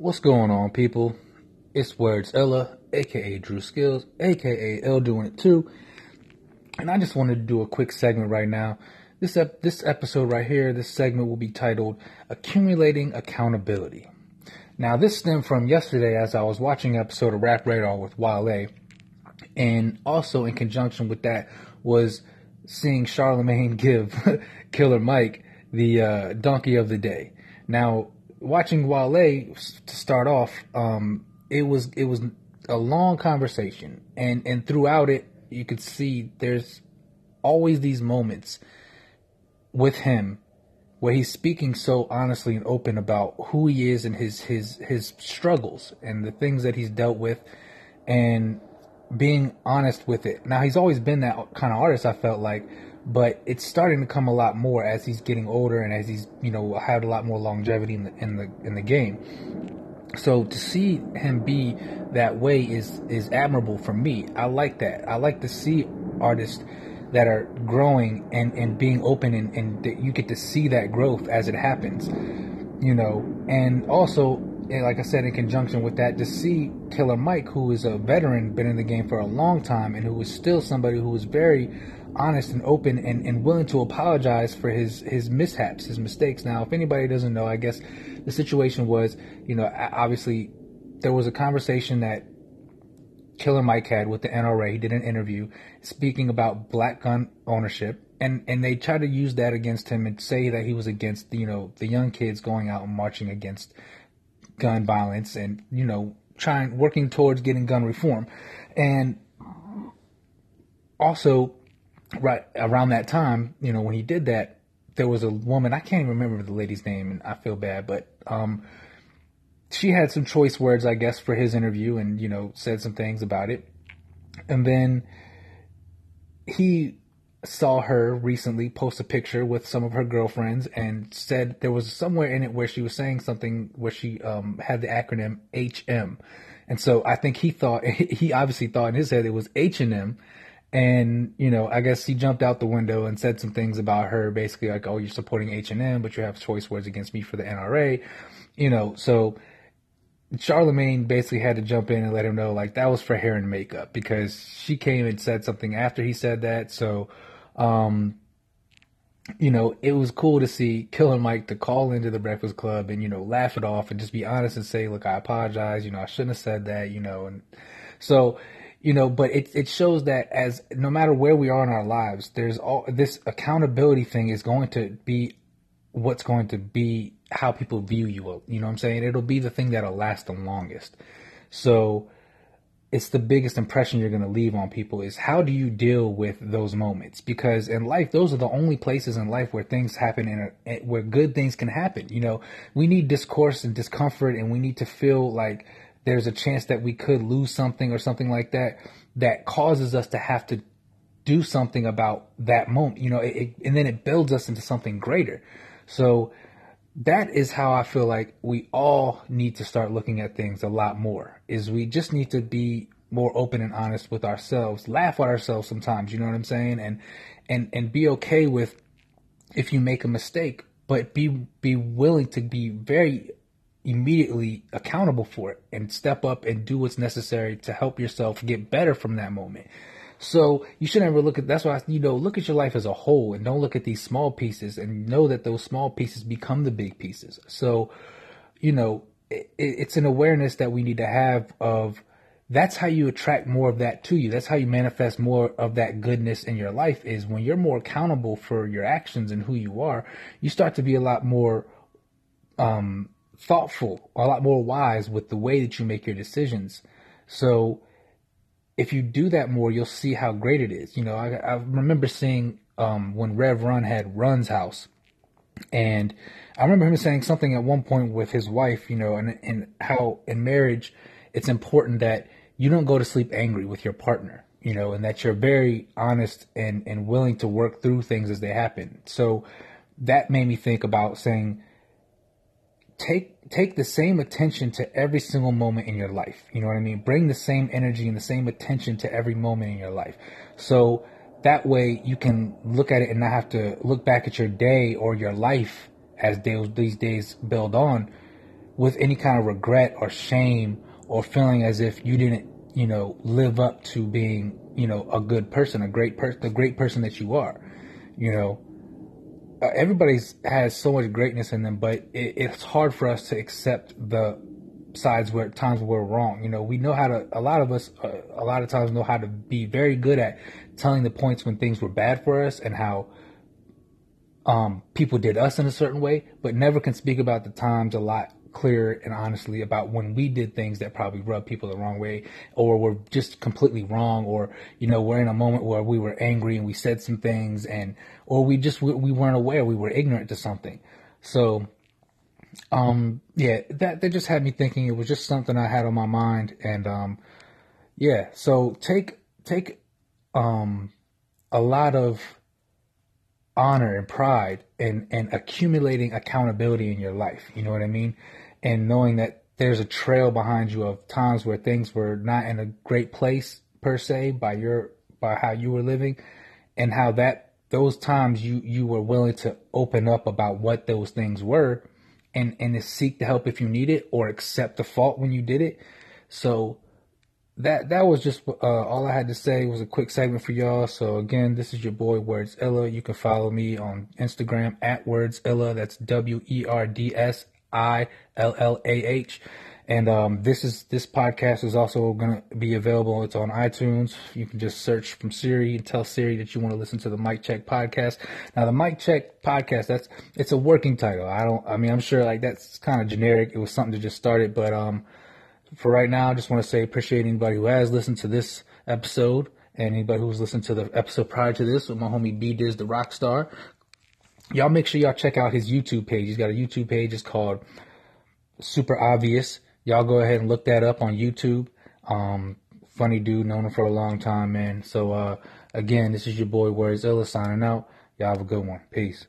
What's going on, people? It's Wordsilla, aka Drew Skills, aka L doing it too. And I just wanted to do a quick segment right now. This episode right here, this segment will be titled Accumulating Accountability. Now, this stemmed from yesterday as I was watching an episode of Rap Radar with Wale. And also in conjunction with that was seeing Charlemagne give Killer Mike the donkey of the day. Now, watching Wale to start off, it was a long conversation, and throughout it, you could see there's always these moments with him where he's speaking so honestly and open about who he is and his struggles and the things that he's dealt with, and being honest with it. Now, he's always been that kind of artist, I felt like, but it's starting to come a lot more as he's getting older and as he's, you know, had a lot more longevity in the game. So to see him be that way is admirable for me. I like that. I like to see artists that are growing and being open, and that you get to see that growth as it happens, you know. And also, like I said, in conjunction with that, to see Killer Mike, who is a veteran, been in the game for a long time, and who is still somebody who is very honest and open and willing to apologize for his mishaps, his mistakes. Now, if anybody doesn't know, I guess the situation was, you know, obviously there was a conversation that Killer Mike had with the NRA. He did an interview speaking about black gun ownership, and they tried to use that against him and say that he was against, you know, the young kids going out and marching against gun violence and, you know, working towards getting gun reform. And also, right around that time, you know, when he did that, there was a woman, I can't even remember the lady's name, and I feel bad, but she had some choice words, I guess, for his interview, and, you know, said some things about it. And then he saw her recently post a picture with some of her girlfriends, and said there was somewhere in it where she was saying something where she had the acronym HM. And so I think he obviously thought in his head it was H&M. And, you know, I guess he jumped out the window and said some things about her, basically like, oh, you're supporting H&M, but you have choice words against me for the NRA. You know, so Charlemagne basically had to jump in and let him know, like, that was for hair and makeup, because she came and said something after he said that. So, you know, it was cool to see Killer Mike to call into the Breakfast Club and, you know, laugh it off and just be honest and say, look, I apologize, you know, I shouldn't have said that, you know. And so, you know, but it shows that as no matter where we are in our lives, there's all this accountability thing is going to be what's going to be how people view you. You know what I'm saying? It'll be the thing that'll last the longest. So it's the biggest impression you're going to leave on people is how do you deal with those moments? Because in life, those are the only places in life where things happen and where good things can happen. You know, we need discourse and discomfort, and we need to feel like there's a chance that we could lose something or something like that, that causes us to have to do something about that moment, you know, and then it builds us into something greater. So that is how I feel like we all need to start looking at things a lot more, is we just need to be more open and honest with ourselves, laugh at ourselves sometimes, you know what I'm saying? And be okay with if you make a mistake, but be willing to be very immediately accountable for it and step up and do what's necessary to help yourself get better from that moment. So you should never look at, that's why, you know, look at your life as a whole and don't look at these small pieces, and know that those small pieces become the big pieces. So, you know, it's an awareness that we need to have of, that's how you attract more of that to you. That's how you manifest more of that goodness in your life, is when you're more accountable for your actions and who you are, you start to be a lot more, thoughtful, a lot more wise with the way that you make your decisions. So if you do that more, you'll see how great it is. You know, I remember seeing when Rev Run had Run's House, and I remember him saying something at one point with his wife, you know, and how in marriage it's important that you don't go to sleep angry with your partner, you know, and that you're very honest and willing to work through things as they happen. So that made me think about saying, take the same attention to every single moment in your life. You know what I mean? Bring the same energy and the same attention to every moment in your life. So that way you can look at it and not have to look back at your day or your life as these days build on with any kind of regret or shame or feeling as if you didn't, you know, live up to being, you know, a good person, a great person, the great person that you are. You know, everybody's has so much greatness in them, but it's hard for us to accept the sides where times we're wrong. You know, we know how to, a lot of us, a lot of times know how to be very good at telling the points when things were bad for us and how people did us in a certain way, but never can speak about the times a lot clearer and honestly about when we did things that probably rubbed people the wrong way, or were just completely wrong, or, you know, we're in a moment where we were angry and we said some things, and, or we just, we weren't aware, we were ignorant to something. So, yeah, that just had me thinking. It was just something I had on my mind. And, yeah, so take a lot of honor and pride and accumulating accountability in your life. You know what I mean? And knowing that there's a trail behind you of times where things were not in a great place per se by how you were living, and how that those times you were willing to open up about what those things were, and to seek the help if you need it, or accept the fault when you did it. So that was just all I had to say. Was a quick segment for y'all. So again, this is your boy Wordsilla. You can follow me on Instagram at Wordsilla. That's WERDSILLAH. And this podcast is also going to be available. It's on iTunes. You can just search from Siri and tell Siri that you want to listen to the Mic Check podcast. Now, the Mic Check podcast, it's a working title. I'm sure like that's kind of generic. It was something to just start it, but for right now, I just want to say appreciate anybody who has listened to this episode, and anybody who's listened to the episode prior to this with my homie B Diz, the rock star. Y'all make sure y'all check out his YouTube page. He's got a YouTube page. It's called Super Obvious. Y'all go ahead and look that up on YouTube. Funny dude, known him for a long time, man. So, again, this is your boy Wordzilla signing out. Y'all have a good one. Peace.